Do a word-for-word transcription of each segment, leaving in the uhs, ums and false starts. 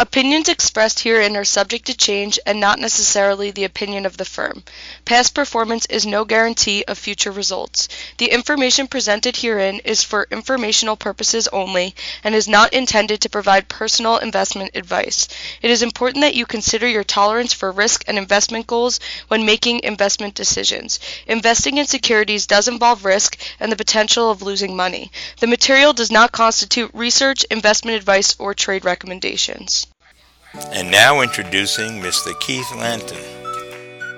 Opinions expressed herein are subject to change and not necessarily the opinion of the firm. Past performance is no guarantee of future results. The information presented herein is for informational purposes only and is not intended to provide personal investment advice. It is important that you consider your tolerance for risk and investment goals when making investment decisions. Investing in securities does involve risk and the potential of losing money. The material does not constitute research, investment advice, or trade recommendations. And now introducing Mister Keith Lanton.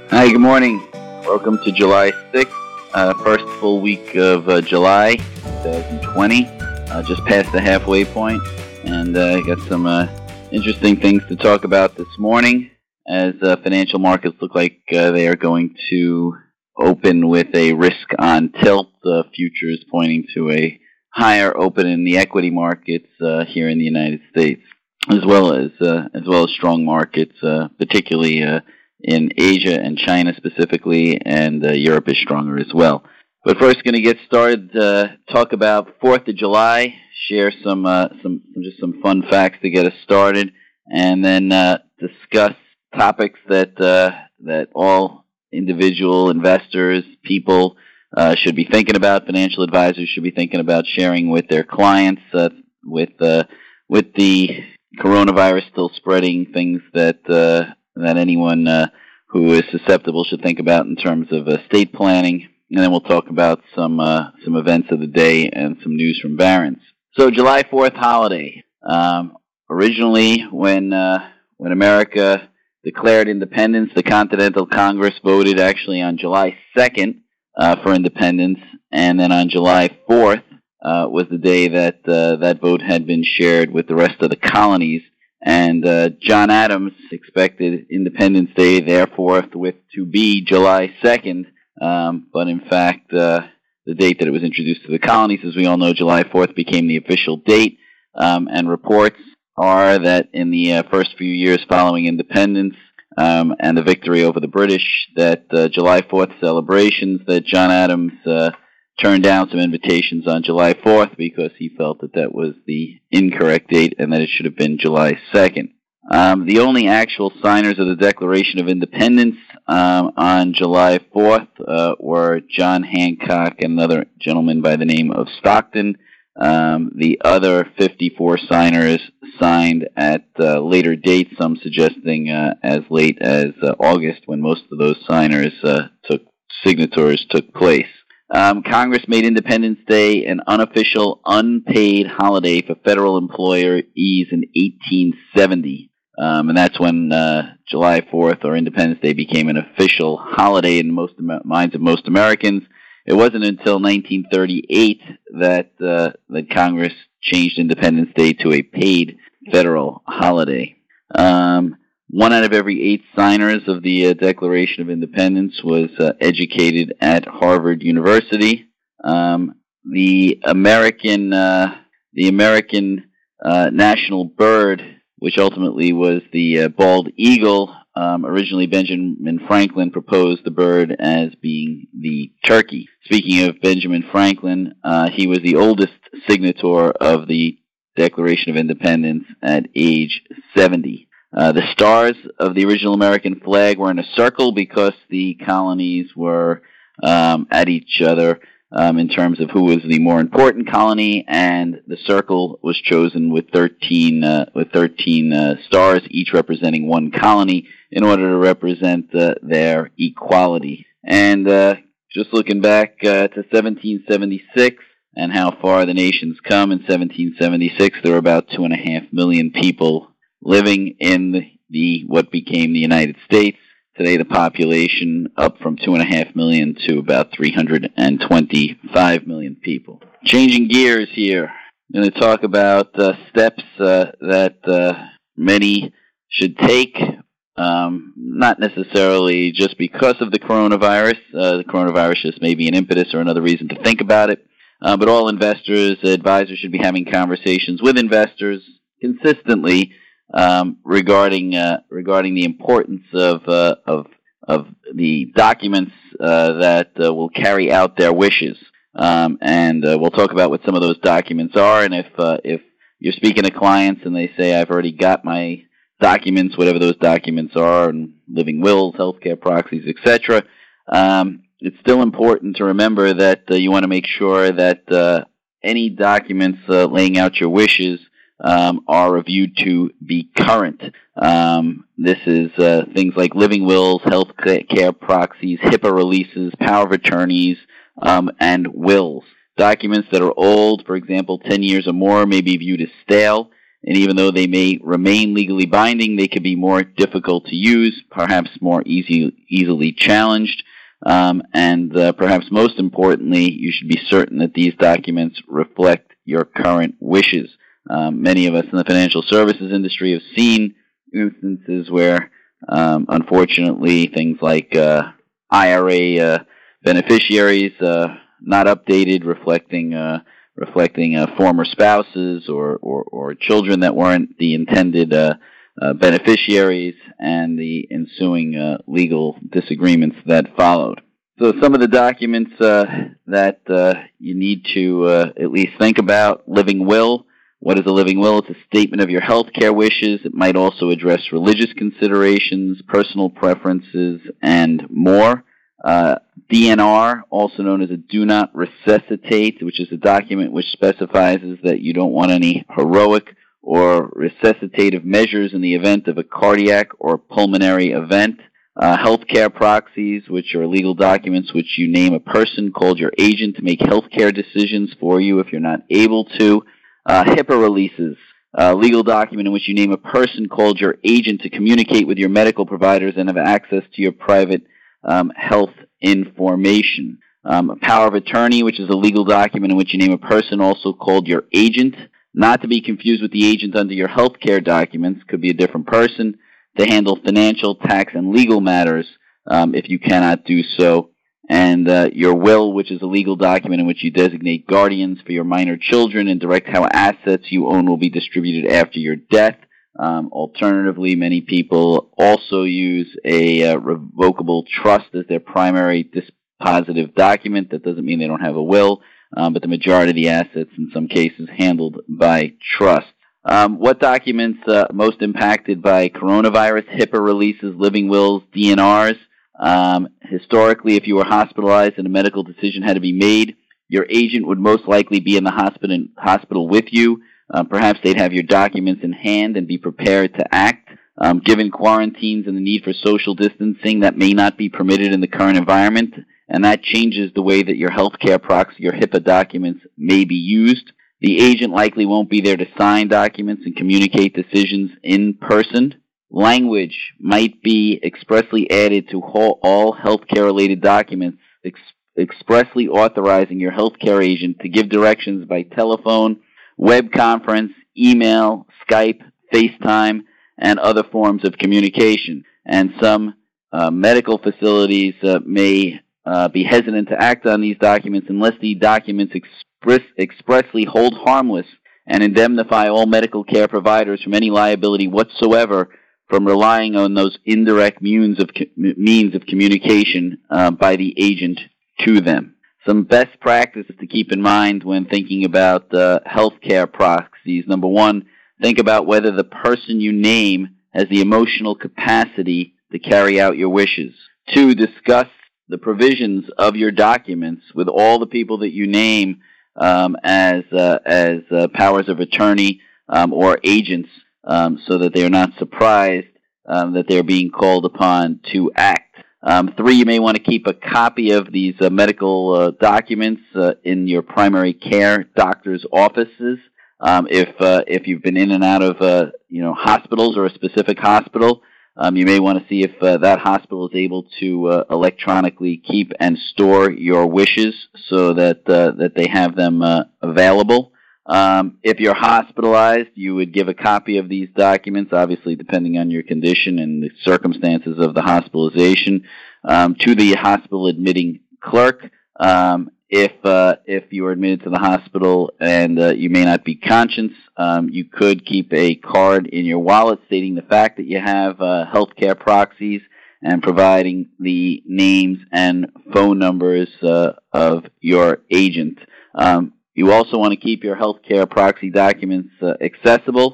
Hi, good morning. Welcome to July sixth, uh, first full week of uh, July twenty twenty. Uh, just past the halfway point, and I uh, got some uh, interesting things to talk about this morning as uh, financial markets look like uh, they are going to open with a risk on tilt. Uh, futures pointing to a higher open in the equity markets uh, here in the United States, as well as uh, as well as strong markets, uh, particularly uh, in Asia and China specifically, and uh, Europe is stronger as well. But first, going to get started. Uh, talk about Fourth of July. Share some uh, some just some fun facts to get us started, and then uh, discuss topics that uh, that all individual investors, people. Uh, should be thinking about, financial advisors should be thinking about sharing with their clients uh, with uh, with the coronavirus still spreading, things that uh, that anyone uh, who is susceptible should think about in terms of estate planning. And then we'll talk about some uh, some events of the day and some news from Barron's. So July fourth holiday. Um, originally, when uh, when America declared independence, the Continental Congress voted actually on July second. Uh, for independence, and then on July fourth uh, was the day that uh, that vote had been shared with the rest of the colonies, and uh, John Adams expected Independence Day, therefore, with to be July second, um, but in fact, uh, the date that it was introduced to the colonies, as we all know, July fourth became the official date, um, and reports are that in the uh, first few years following independence, Um, and the victory over the British, that uh, July fourth celebrations, that John Adams uh, turned down some invitations on July fourth because he felt that that was the incorrect date and that it should have been July second. Um, the only actual signers of the Declaration of Independence um, on July fourth uh, were John Hancock and another gentleman by the name of Stockton. Um, the other fifty-four signers signed at uh, later dates, some suggesting uh, as late as uh, August, when most of those signers uh, took signatories took place. Um, Congress made Independence Day an unofficial, unpaid holiday for federal employees in eighteen seventy, um, and that's when uh, July fourth or Independence Day became an official holiday in most minds of most Americans. It wasn't until nineteen thirty-eight that uh, that Congress changed Independence Day to a paid federal holiday. Um, one out of every eight signers of the uh, Declaration of Independence was uh, educated at Harvard University. Um, the American uh, the American uh, national bird, which ultimately was the uh, bald eagle. Um, originally, Benjamin Franklin proposed the bird as being the turkey. Speaking of Benjamin Franklin, uh, he was the oldest signator of the Declaration of Independence at age seventy. Uh, the stars of the original American flag were in a circle because the colonies were um, at each other um, in terms of who was the more important colony, and the circle was chosen with thirteen uh, with thirteen uh, stars, each representing one colony, in order to represent uh, their equality. And uh, just looking back uh, to seventeen seventy-six and how far the nation's come, in seventeen seventy-six there were about two and a half million people living in the, the what became the United States. Today the population up from two and a half million to about three hundred twenty-five million people. Changing gears here. I'm going to talk about uh, steps uh, that uh, many should take. Um, not necessarily just because of the coronavirus. Uh, the coronavirus just may be an impetus or another reason to think about it. Uh, but all investors, advisors should be having conversations with investors consistently um, regarding uh, regarding the importance of uh, of of the documents uh, that uh, will carry out their wishes. Um, and uh, we'll talk about what some of those documents are. And if uh, if you're speaking to clients and they say, "I've already got my documents, whatever those documents are, and living wills, healthcare proxies, et cetera. Um, it's still important to remember that uh, you want to make sure that uh, any documents uh, laying out your wishes um, are reviewed to be current. Um, this is uh, things like living wills, healthcare proxies, HIPAA releases, power of attorneys, um, and wills. Documents that are old, for example, ten years or more, may be viewed as stale, and even though they may remain legally binding, they could be more difficult to use, perhaps more easy, easily challenged, um, and uh, perhaps most importantly, you should be certain that these documents reflect your current wishes. Um, many of us in the financial services industry have seen instances where, um, unfortunately, things like uh, I R A uh, beneficiaries uh not updated, reflecting uh, reflecting uh, former spouses or, or, or children that weren't the intended uh, uh, beneficiaries, and the ensuing uh, legal disagreements that followed. So some of the documents uh, that uh, you need to uh, at least think about: living will. What is a living will? It's a statement of your healthcare wishes. It might also address religious considerations, personal preferences, and more. Uh, D N R, also known as a do not resuscitate, which is a document which specifies that you don't want any heroic or resuscitative measures in the event of a cardiac or pulmonary event. Uh, healthcare proxies, which are legal documents which you name a person called your agent to make healthcare decisions for you if you're not able to. Uh, HIPAA releases. A uh, legal document in which you name a person called your agent to communicate with your medical providers and have access to your private Um, health information. Um, a power of attorney, which is a legal document in which you name a person also called your agent, not to be confused with the agent under your healthcare documents, could be a different person, to handle financial, tax, and legal matters um, if you cannot do so. And uh, your will, which is a legal document in which you designate guardians for your minor children and direct how assets you own will be distributed after your death. Um, alternatively, many people also use a uh, revocable trust as their primary dispositive document. That doesn't mean they don't have a will, um, but the majority of the assets in some cases handled by trust. Um, what documents uh, most impacted by coronavirus? HIPAA releases, living wills, D N Rs. Um, historically, if you were hospitalized and a medical decision had to be made, your agent would most likely be in the hospital, hospital with you. Uh, perhaps they'd have your documents in hand and be prepared to act. Um, given quarantines and the need for social distancing, that may not be permitted in the current environment, and that changes the way that your healthcare proxy or HIPAA documents may be used. The agent likely won't be there to sign documents and communicate decisions in person. Language might be expressly added to all, all healthcare-related documents, ex- expressly authorizing your healthcare agent to give directions by telephone, web conference, email, Skype, FaceTime, and other forms of communication. And some uh, medical facilities uh, may uh, be hesitant to act on these documents unless the documents express, expressly hold harmless and indemnify all medical care providers from any liability whatsoever from relying on those indirect means of, com- means of communication uh, by the agent to them. Some best practices to keep in mind when thinking about uh, healthcare proxies. Number one, think about whether the person you name has the emotional capacity to carry out your wishes. Two, discuss the provisions of your documents with all the people that you name um, as uh, as uh, powers of attorney um, or agents um, so that they are not surprised um, that they're being called upon to act. Um, three, you may want to keep a copy of these uh, medical uh, documents uh, in your primary care doctor's offices. Um, if uh, if you've been in and out of uh, you know hospitals or a specific hospital, um, you may want to see if uh, that hospital is able to uh, electronically keep and store your wishes so that uh, that they have them uh, available. Um, if you're hospitalized, you would give a copy of these documents, obviously depending on your condition and the circumstances of the hospitalization, um, to the hospital admitting clerk. Um, if uh, if you are admitted to the hospital and uh, you may not be conscious, um, you could keep a card in your wallet stating the fact that you have uh, healthcare proxies and providing the names and phone numbers uh, of your agent. Um, You also want to keep your healthcare proxy documents uh, accessible.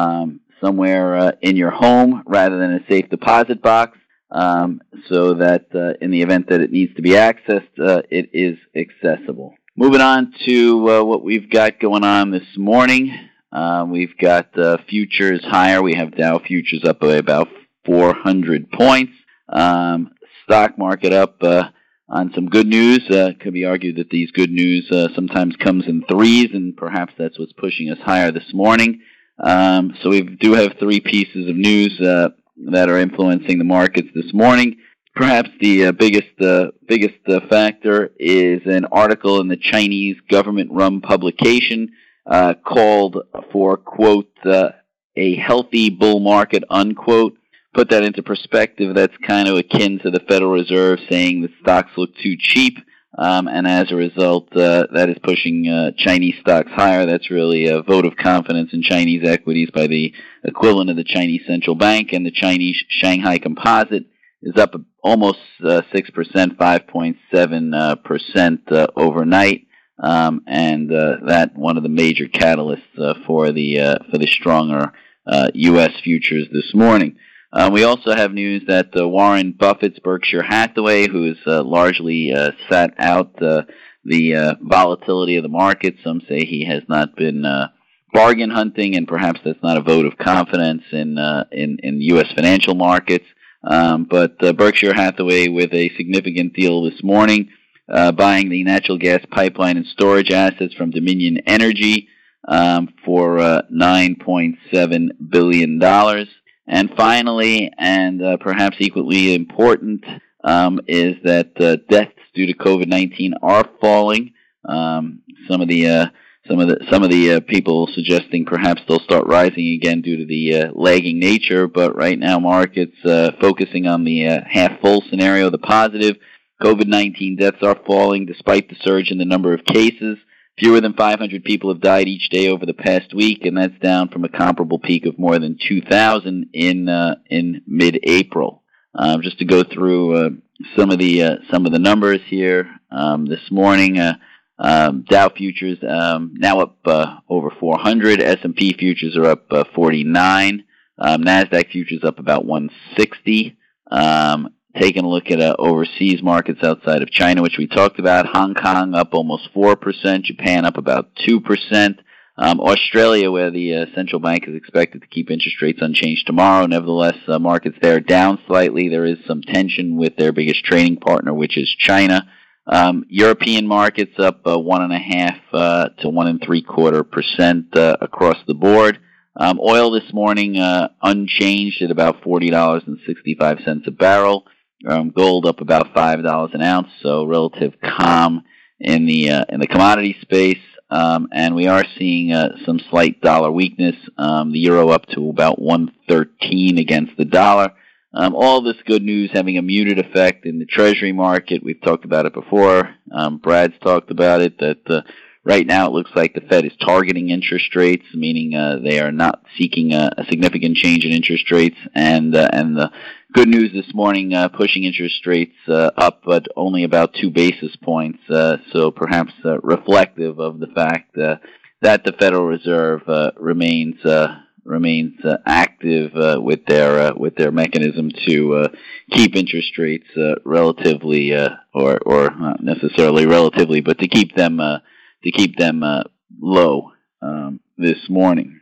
Um, somewhere uh, in your home rather than a safe deposit box, um, so that uh, in the event that it needs to be accessed, uh, it is accessible. Moving on to uh, what we've got going on this morning. Uh, we've got uh, futures higher. We have Dow futures up by about four hundred points. Um, stock market up uh, on some good news. Uh, could be argued that these good news uh, sometimes comes in threes, and perhaps that's what's pushing us higher this morning. Um, so we do have three pieces of news uh, that are influencing the markets this morning. Perhaps the uh, biggest uh, biggest uh, factor is an article in the Chinese government-run publication uh, called for, quote, uh, a healthy bull market, unquote. Put that into perspective, that's kind of akin to the Federal Reserve saying that stocks look too cheap, um, and as a result, uh, that is pushing uh, Chinese stocks higher. That's really a vote of confidence in Chinese equities by the equivalent of the Chinese Central Bank, and the Chinese Shanghai Composite is up almost uh, six percent, five point seven percent uh, overnight, um, and uh, that one of the major catalysts uh, for the uh, for the stronger uh, U S futures this morning. Uh, we also have news that uh, Warren Buffett's Berkshire Hathaway, who has uh, largely uh, sat out uh, the uh, volatility of the market, some say he has not been uh, bargain hunting, and perhaps that's not a vote of confidence in uh, in, in U S financial markets. Um, but uh, Berkshire Hathaway with a significant deal this morning, uh, buying the natural gas pipeline and storage assets from Dominion Energy um, for uh, nine point seven billion dollars. And finally, and uh, perhaps equally important, um, is that uh, deaths due to COVID nineteen are falling. Um, some of the uh, some of the some of the uh, people suggesting perhaps they'll start rising again due to the uh, lagging nature. But right now, markets uh, focusing on the uh, half full scenario, the positive. COVID nineteen deaths are falling despite the surge in the number of cases. Fewer than five hundred people have died each day over the past week, and that's down from a comparable peak of more than two thousand in uh, in mid-April. Um, just to go through uh, some of the uh, some of the numbers here um, this morning. Uh, um, Dow futures um, now up uh, over four hundred. S and P futures are up uh, forty-nine. Um, Nasdaq futures up about one sixty. Um, Taking a look at uh, overseas markets outside of China, which we talked about. Hong Kong up almost four percent. Japan up about two percent. Um, Australia, where the uh, central bank is expected to keep interest rates unchanged tomorrow. Nevertheless, uh, markets there down slightly. There is some tension with their biggest trading partner, which is China. Um, European markets up uh, one point five percent uh, to one point three quarter percent uh, across the board. Um, oil this morning uh, unchanged at about forty dollars and sixty-five cents a barrel. Um, gold up about five dollars an ounce, so relative calm in the uh, in the commodity space, um, and we are seeing uh, some slight dollar weakness. Um, the euro up to about one thirteen against the dollar. Um, all this good news having a muted effect in the Treasury market. We've talked about it before. Um, Brad's talked about it that uh, right now it looks like the Fed is targeting interest rates, meaning uh, they are not seeking a, a significant change in interest rates, and uh, and the good news this morning, uh, pushing interest rates uh, up, but only about two basis points, uh, so perhaps uh, reflective of the fact uh, that the Federal Reserve uh, remains uh, remains uh, active uh, with their uh, with their mechanism to uh, keep interest rates uh, relatively, uh, or or not necessarily relatively, but to keep them uh, to keep them uh, low um, this morning.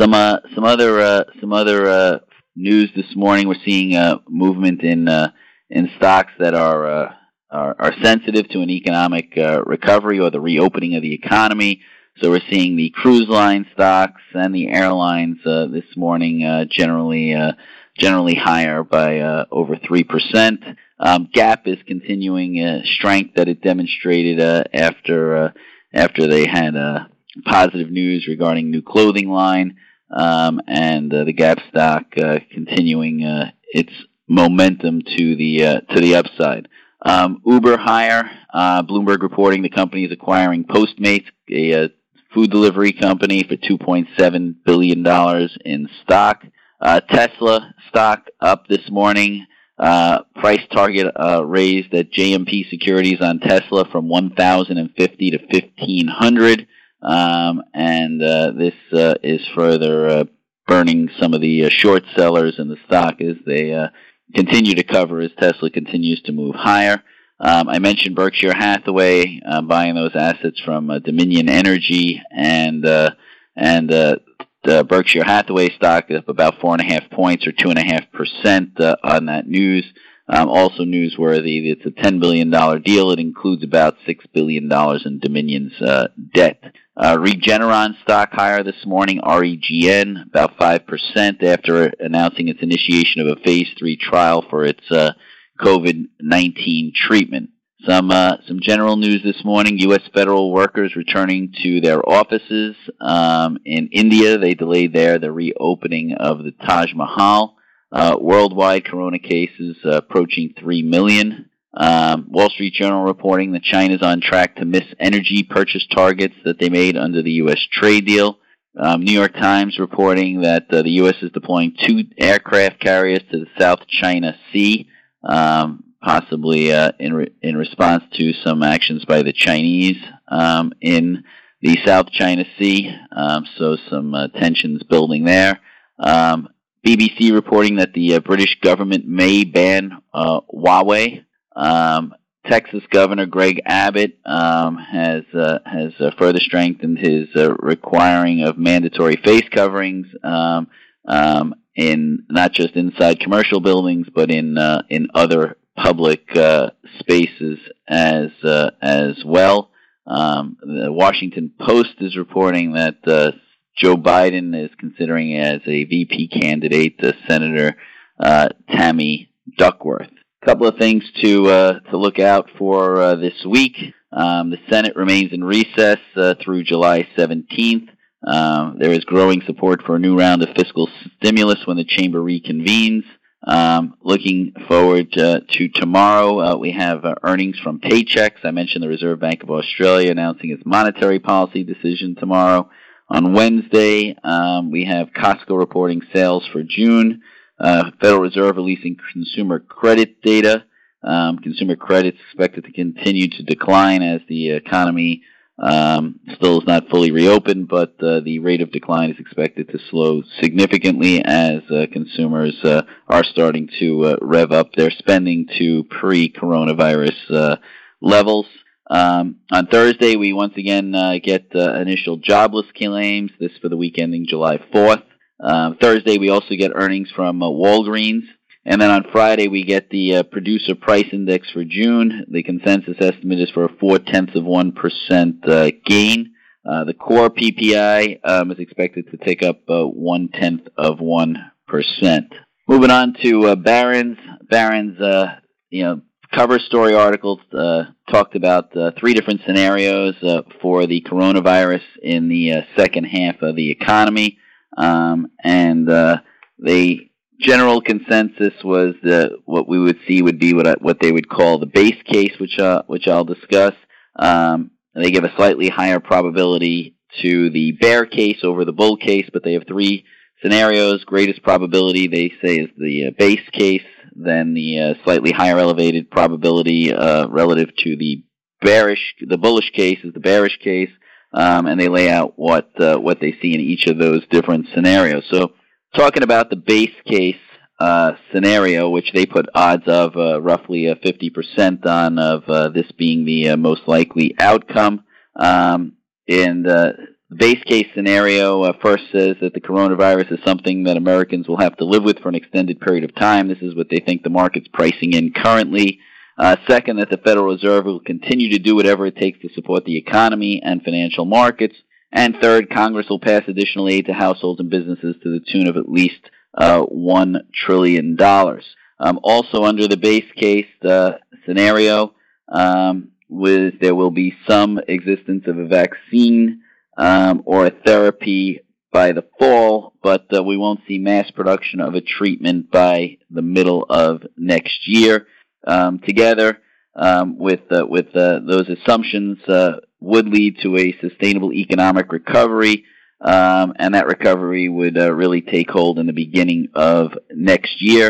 Some uh, some other uh, some other. Uh, News this morning, we're seeing uh, movement in uh, in stocks that are, uh, are are sensitive to an economic uh, recovery or the reopening of the economy. So we're seeing the cruise line stocks and the airlines uh, this morning uh, generally uh, generally higher by uh, over three percent. Um, Gap is continuing uh, strength that it demonstrated uh, after uh, after they had uh, positive news regarding new clothing line. Um, and uh, the Gap stock uh, continuing uh, its momentum to the uh, to the upside. Um, Uber higher. Uh, Bloomberg reporting the company is acquiring Postmates, a, a food delivery company, for two point seven billion dollars in stock. Uh, Tesla stock up this morning. Uh, price target uh, raised at J M P Securities on Tesla from one thousand fifty to fifteen hundred. Um, and uh, this uh, is further uh, burning some of the uh, short sellers in the stock as they uh, continue to cover as Tesla continues to move higher. Um, I mentioned Berkshire Hathaway uh, buying those assets from uh, Dominion Energy and uh, and uh, the Berkshire Hathaway stock up about four and a half points or two and a half percent on that news. Um, also newsworthy, it's a ten billion dollars deal. It includes about six billion dollars in Dominion's uh, debt. Uh, Regeneron stock higher this morning, R E G N, about five percent after announcing its initiation of a phase three trial for its uh, COVID nineteen treatment. Some uh, some general news this morning, U S federal workers returning to their offices. Um, in India, they delayed there the reopening of the Taj Mahal. Uh, worldwide, corona cases uh, approaching three million. Um, Wall Street Journal reporting that China's on track to miss energy purchase targets that they made under the U S trade deal. Um, New York Times reporting that uh, the U S is deploying two aircraft carriers to the South China Sea, um, possibly uh, in re- in response to some actions by the Chinese um, in the South China Sea. Um, so some uh, tensions building there. Um, B B C reporting that the uh, British government may ban uh, Huawei. Um, Texas Governor Greg Abbott um, has uh, has uh, further strengthened his uh, requiring of mandatory face coverings um, um, in not just inside commercial buildings, but in uh, in other public uh, spaces as uh, as well. Um, the Washington Post is reporting that Uh, Joe Biden is considering as a V P candidate uh, Senator uh, Tammy Duckworth. A couple of things to uh, to look out for uh, this week. Um, the Senate remains in recess uh, through July seventeenth. Um, there is growing support for a new round of fiscal stimulus when the chamber reconvenes. Um, looking forward uh, to tomorrow, uh, we have uh, earnings from paychecks. I mentioned the Reserve Bank of Australia announcing its monetary policy decision tomorrow. On Wednesday, um, we have Costco reporting sales for June, uh, Federal Reserve releasing consumer credit data. Um, consumer credit is expected to continue to decline as the economy um, still is not fully reopened, but uh, the rate of decline is expected to slow significantly as uh, consumers uh, are starting to uh, rev up their spending to pre-coronavirus uh, levels. Um, on Thursday, we once again uh, get uh, initial jobless claims, this for the week ending July fourth. Um, Thursday, we also get earnings from uh, Walgreens. And then on Friday, we get the uh, producer price index for June. The consensus estimate is for a four tenths of one percent uh, gain. Uh, the core P P I um, is expected to take up uh, one tenth of one percent. Moving on to uh, Barron's. Barron's, uh, you know, cover story articles uh, talked about uh, three different scenarios uh, for the coronavirus in the uh, second half of the economy, um, and uh, the general consensus was that what we would see would be what I, what they would call the base case, which uh, which I'll discuss. Um, they give a slightly higher probability to the bear case over the bull case, but they have three scenarios. Greatest probability, they say, is the uh, base case. Then the uh, slightly higher elevated probability uh, relative to the bearish, the bullish case is the bearish case, um, and they lay out what uh, what they see in each of those different scenarios. So, talking about the base case uh, scenario, which they put odds of uh, roughly a fifty percent on of uh, this being the uh, most likely outcome, um, and uh, base case scenario uh, first says that the coronavirus is something that Americans will have to live with for an extended period of time. This is what they think the market's pricing in currently. Uh, second, that the Federal Reserve will continue to do whatever it takes to support the economy and financial markets. And third, Congress will pass additional aid to households and businesses to the tune of at least uh, one trillion dollars. Um, also under the base case uh, scenario, um, with there will be some existence of a vaccine Um, or a therapy by the fall, but uh, we won't see mass production of a treatment by the middle of next year. Um, together um, with uh, with uh, those assumptions uh, would lead to a sustainable economic recovery, um, and that recovery would uh, really take hold in the beginning of next year.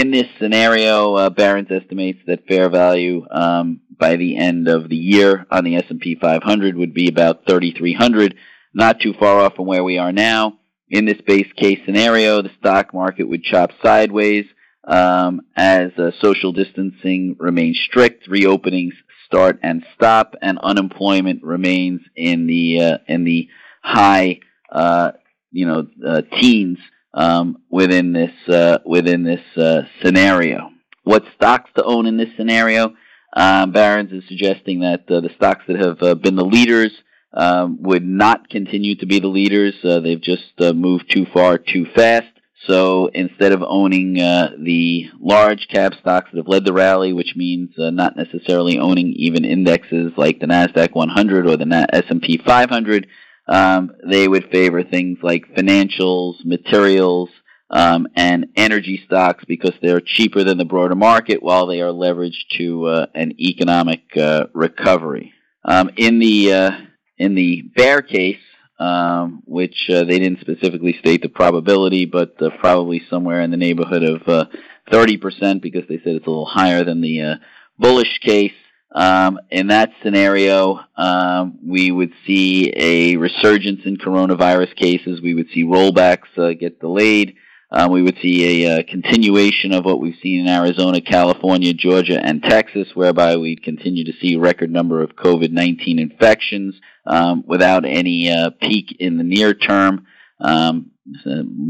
In this scenario, uh, Barron's estimates that fair value um, by the end of the year on the S and P five hundred would be about thirty-three hundred, not too far off from where we are now. in this base case scenario, the stock market would chop sideways um, as uh, social distancing remains strict, reopenings start and stop, and unemployment remains in the uh, in the high uh, you know uh, teens um, within this uh, within this uh, scenario. What stocks to own in this scenario? Um, Barron's is suggesting that uh, the stocks that have uh, been the leaders um, would not continue to be the leaders. Uh, they've just uh, moved too far too fast. So instead of owning uh, the large cap stocks that have led the rally, which means uh, not necessarily owning even indexes like the NASDAQ one hundred or the S and P five hundred, um, they would favor things like financials, materials, Um, and energy stocks because they're cheaper than the broader market while they are leveraged to uh, an economic uh, recovery. Um, in the uh, in the bear case, um, which uh, they didn't specifically state the probability, but uh, probably somewhere in the neighborhood of uh, thirty percent because they said it's a little higher than the uh, bullish case. Um, in that scenario, um, we would see a resurgence in coronavirus cases. We would see rollbacks uh, get delayed. Um, we would see a uh, continuation of what we've seen in Arizona, California, Georgia, and Texas, whereby we'd continue to see a record number of COVID nineteen infections um, without any uh, peak in the near term, um,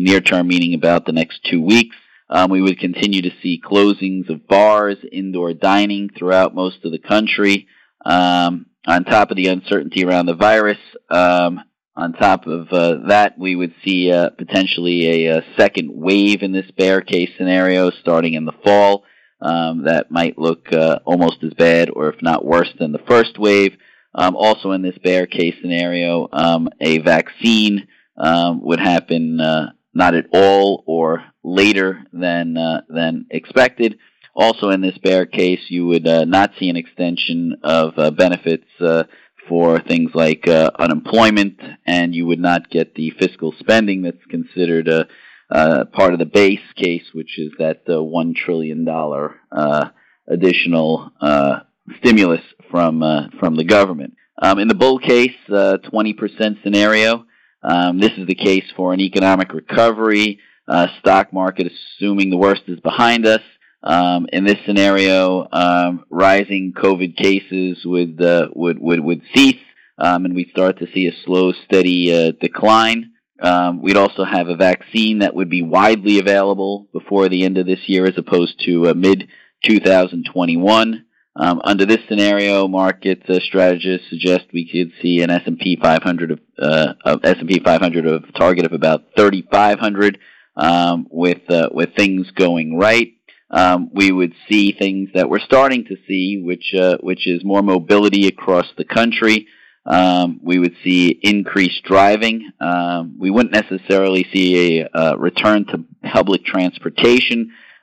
near term meaning about the next two weeks. Um, we would continue to see closings of bars, indoor dining throughout most of the country. Um, on top of the uncertainty around the virus, um, On top of uh, that, we would see uh, potentially a, a second wave in this bear case scenario starting in the fall. Um, that might look uh, almost as bad or if not worse than the first wave. Um, also in this bear case scenario, um, a vaccine um, would happen uh, not at all or later than, uh, than expected. Also in this bear case, you would uh, not see an extension of uh, benefits uh for things like uh, unemployment, and you would not get the fiscal spending that's considered a, a part of the base case, which is that uh, one trillion dollars uh, additional uh, stimulus from uh, from the government. Um, in the bull case, uh, twenty percent scenario, um, this is the case for an economic recovery, uh, stock market assuming the worst is behind us. Um, in this scenario, um, rising COVID cases would uh, would would would cease, um, and we'd start to see a slow, steady uh, decline. Um, we'd also have a vaccine that would be widely available before the end of this year, as opposed to uh, mid twenty twenty-one. Um, under this scenario, market uh, strategists suggest we could see an S and P five hundred of, uh, of S and P five hundred of target of about thirty-five hundred, um, with uh, with things going right. Um, we would see things that we're starting to see, which uh, which is more mobility across the country. Um, we would see increased driving. Um, we wouldn't necessarily see a uh, return to public transportation,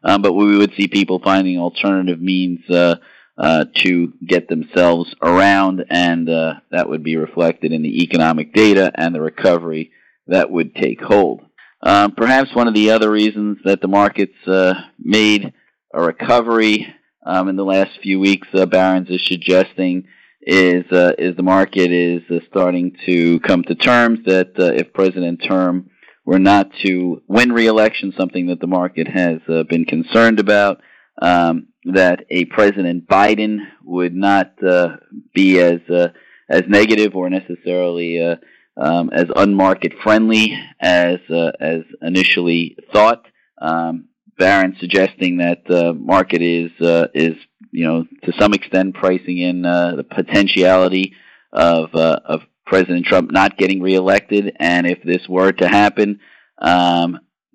um, but we would see people finding alternative means uh, uh, to get themselves around, and uh, that would be reflected in the economic data and the recovery that would take hold. Um, perhaps one of the other reasons that the markets uh, made a recovery um, in the last few weeks, uh, Barron's is suggesting, is uh, is the market is uh, starting to come to terms that uh, if President Trump were not to win re-election, something that the market has uh, been concerned about, um, that a President Biden would not uh, be as uh, as negative or necessarily Uh, Um, as unmarket friendly as uh, as initially thought. Um, Barron suggesting that the uh, market is uh, is you know to some extent pricing in uh, the potentiality of uh, of President Trump not getting reelected, and if this were to happen, um,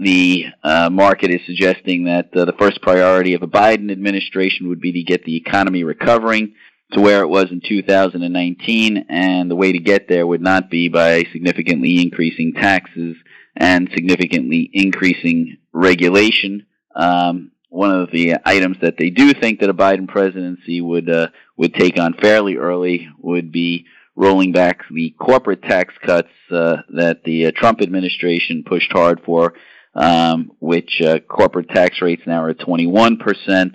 the uh, market is suggesting that uh, the first priority of a Biden administration would be to get the economy recovering to where it was in two thousand nineteen, and the way to get there would not be by significantly increasing taxes and significantly increasing regulation. Um, one of the items that they do think that a Biden presidency would uh, would take on fairly early would be rolling back the corporate tax cuts uh, that the uh, Trump administration pushed hard for, um, which uh, corporate tax rates now are at twenty-one percent.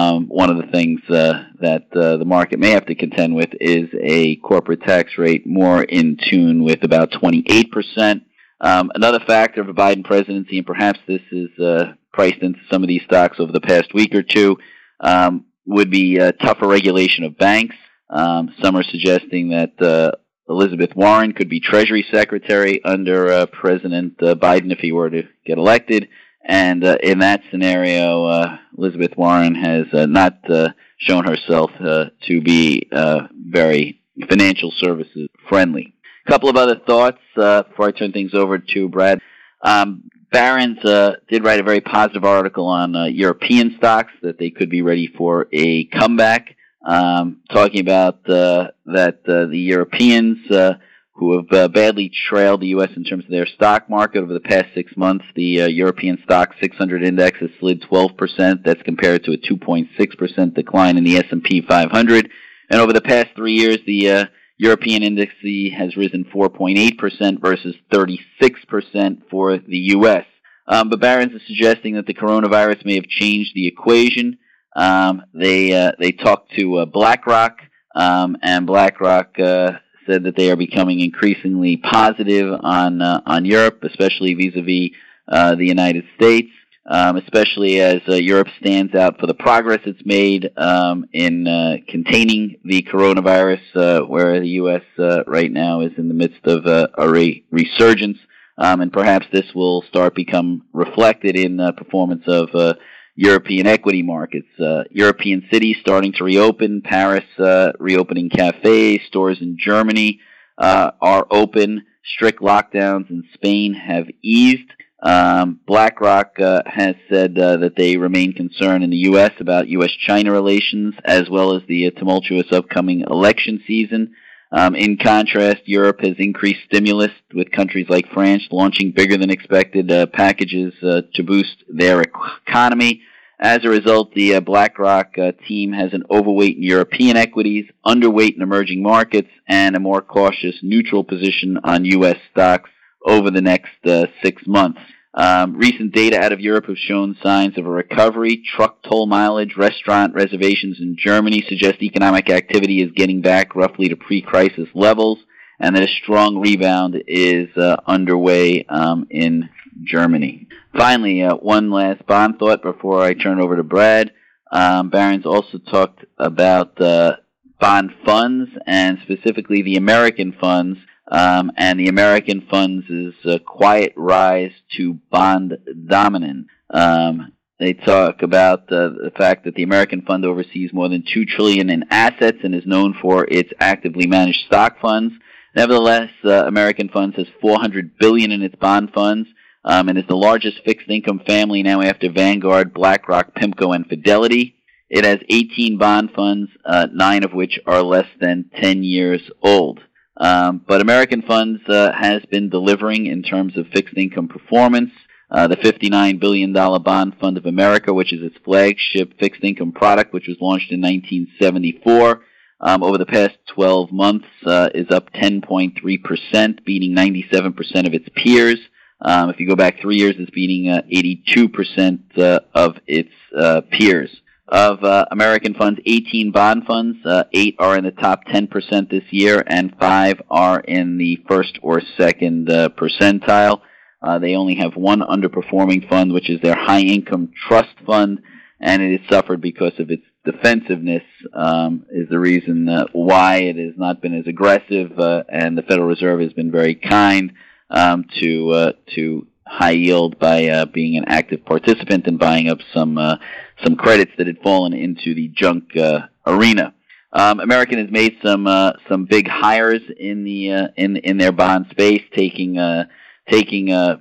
Um, one of the things uh, that uh, the market may have to contend with is a corporate tax rate more in tune with about twenty-eight percent. Um, another factor of the Biden presidency, and perhaps this is uh, priced into some of these stocks over the past week or two, um, would be uh, tougher regulation of banks. Um, some are suggesting that uh, Elizabeth Warren could be Treasury Secretary under uh, President uh, Biden if he were to get elected. And uh, in that scenario, uh, Elizabeth Warren has uh, not uh, shown herself uh, to be uh, very financial services friendly. A couple of other thoughts uh, before I turn things over to Brad. Um, Barron's uh, did write a very positive article on uh, European stocks, that they could be ready for a comeback, um, talking about uh, that uh, the Europeans uh, who have uh, badly trailed the U S in terms of their stock market over the past six months. The uh, European stock six hundred index has slid twelve percent. That's compared to a two point six percent decline in the S and P five hundred. And over the past three years, the uh, European index has risen four point eight percent versus thirty-six percent for the U S. Um, but Barron's is suggesting that the coronavirus may have changed the equation. Um, they uh, they talked to uh, BlackRock, um, and BlackRock uh, said that they are becoming increasingly positive on uh, on Europe, especially vis-a-vis uh, the United States, um, especially as uh, Europe stands out for the progress it's made um, in uh, containing the coronavirus, uh, where the U S uh, right now is in the midst of uh, a re- resurgence, um, and perhaps this will start become reflected in the uh, performance of uh, European equity markets. Uh, European cities starting to reopen. Paris uh, reopening cafes. Stores in Germany uh, are open. Strict lockdowns in Spain have eased. Um, BlackRock uh, has said uh, that they remain concerned in the U S about U S China relations, as well as the uh, tumultuous upcoming election season. Um, in contrast, Europe has increased stimulus, with countries like France launching bigger-than-expected uh, packages uh, to boost their economy. As a result, the uh, BlackRock uh, team has an overweight in European equities, underweight in emerging markets, and a more cautious neutral position on U S stocks over the next uh, six months. Um, recent data out of Europe have shown signs of a recovery. Truck toll mileage, restaurant reservations in Germany suggest economic activity is getting back roughly to pre-crisis levels, and that a strong rebound is uh, underway um, in Germany. Finally, uh, one last bond thought before I turn over to Brad. Um, Barron's also talked about uh, bond funds, and specifically the American funds. Um, and the American funds is a quiet rise to bond dominance. Um, they talk about uh, the fact that the American fund oversees more than two trillion dollars in assets and is known for its actively managed stock funds. Nevertheless, uh, American funds has four hundred billion dollars in its bond funds, um, and is the largest fixed income family now after Vanguard, BlackRock, Pimco, and Fidelity. It has eighteen bond funds, uh, nine of which are less than ten years old. Um, but American Funds uh, has been delivering in terms of fixed income performance. Uh, the fifty-nine billion dollars Bond Fund of America, which is its flagship fixed income product, which was launched in nineteen seventy-four, um, over the past twelve months uh, is up ten point three percent, beating ninety-seven percent of its peers. Um, if you go back three years, it's beating uh, eighty-two percent uh, of its uh, peers. Of uh, American funds, eighteen bond funds, uh, eight are in the top ten percent this year, and five are in the first or second uh, percentile. Uh, they only have one underperforming fund, which is their high-income trust fund, and it has suffered because of its defensiveness, um, is the reason uh, why it has not been as aggressive, uh, and the Federal Reserve has been very kind um, to uh, to high yield by uh, being an active participant and buying up some uh, some credits that had fallen into the junk uh, arena. Um, American has made some uh, some big hires in the uh, in in their bond space, taking uh, taking uh,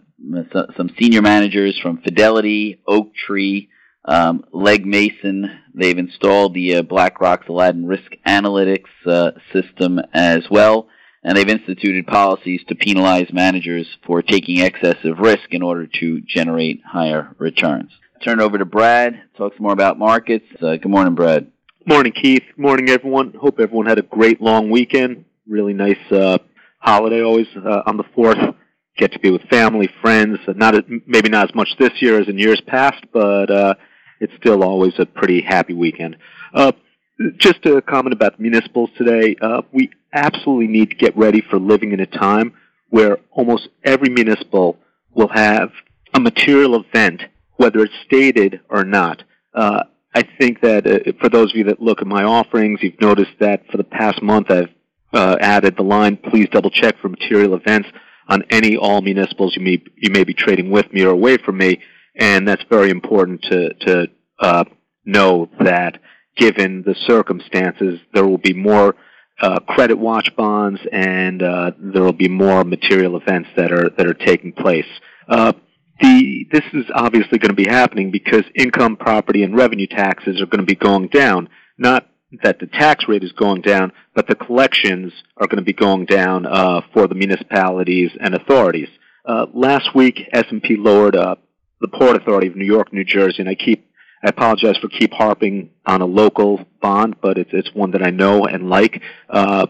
some senior managers from Fidelity, Oaktree, um, Legg Mason. They've installed the uh, BlackRock's Aladdin risk analytics uh, system as well. And they've instituted policies to penalize managers for taking excessive risk in order to generate higher returns. Turn it over to Brad, talk some more about markets. Uh, good morning, Brad. Morning, Keith. Morning, everyone. Hope everyone had a great long weekend. Really nice uh, holiday always uh, on the fourth. Get to be with family, friends. Not a, maybe not as much this year as in years past, but uh, it's still always a pretty happy weekend. Uh, Just a comment about municipals today. Uh, we absolutely need to get ready for living in a time where almost every municipal will have a material event, whether it's stated or not. Uh, I think that uh, for those of you that look at my offerings, you've noticed that for the past month I've uh, added the line, please double-check for material events on any all municipals you may, you may be trading with me or away from me, and that's very important to, to uh, know that given the circumstances, there will be more uh, credit watch bonds and uh, there will be more material events that are that are taking place. Uh, The, this is obviously going to be happening because income, property, and revenue taxes are going to be going down. Not that the tax rate is going down, but the collections are going to be going down uh, for the municipalities and authorities. Uh, last week, S and P lowered uh, the Port Authority of New York and New Jersey, and I keep I apologize for keep harping on a local bond, but it's it's one that I know and like. Uh,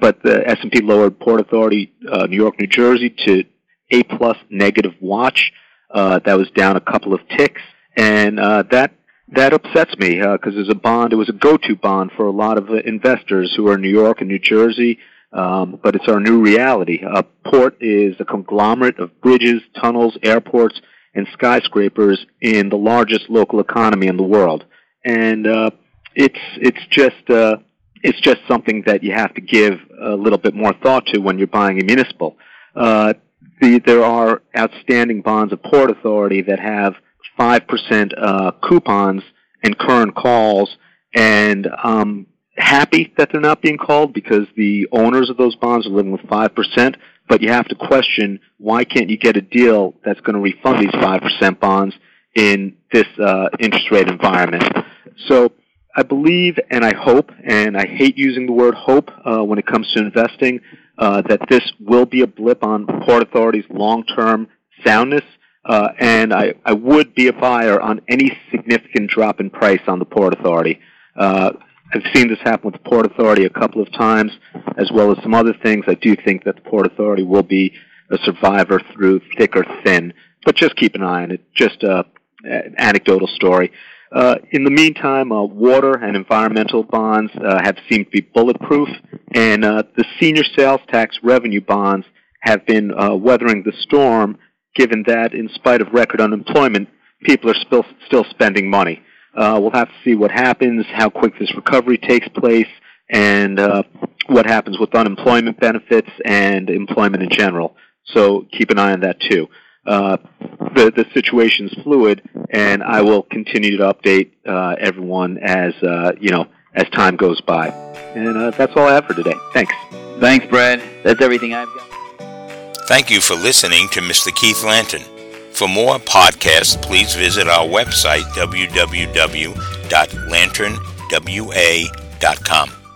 but the S and P lowered Port Authority uh, New York, New Jersey to A plus negative watch. Uh, that was down a couple of ticks, and uh, that that upsets me because uh, as a bond, it was a go-to bond for a lot of uh, investors who are in New York and New Jersey. Um, but it's our new reality. Uh, Port is a conglomerate of bridges, tunnels, airports, and skyscrapers in the largest local economy in the world, and uh, it's it's just uh, it's just something that you have to give a little bit more thought to when you're buying a municipal. Uh, The, there are outstanding bonds of Port Authority that have five percent uh, coupons and current calls, and I'm happy that they're not being called because the owners of those bonds are living with five percent, but you have to question why can't you get a deal that's going to refund these five percent bonds in this uh, interest rate environment. So I believe and I hope, and I hate using the word hope uh, when it comes to investing, Uh, that this will be a blip on Port Authority's long-term soundness, uh, and I, I would be a buyer on any significant drop in price on the Port Authority. Uh, I've seen this happen with the Port Authority a couple of times, as well as some other things. I do think that the Port Authority will be a survivor through thick or thin, but just keep an eye on it, just a, an anecdotal story. Uh, in the meantime, uh, water and environmental bonds uh, have seemed to be bulletproof, and uh, the senior sales tax revenue bonds have been uh, weathering the storm, given that in spite of record unemployment, people are still, still spending money. Uh, we'll have to see what happens, how quick this recovery takes place, and uh, what happens with unemployment benefits and employment in general. So keep an eye on that, too. Uh, the, the situation's fluid, and I will continue to update uh, everyone as uh, you know as time goes by. And uh, that's all I have for today. Thanks. Thanks, Brad. That's everything I've got. Thank you for listening to Mister Keith Lanton. For more podcasts, please visit our website, w w w dot lantern w a dot com.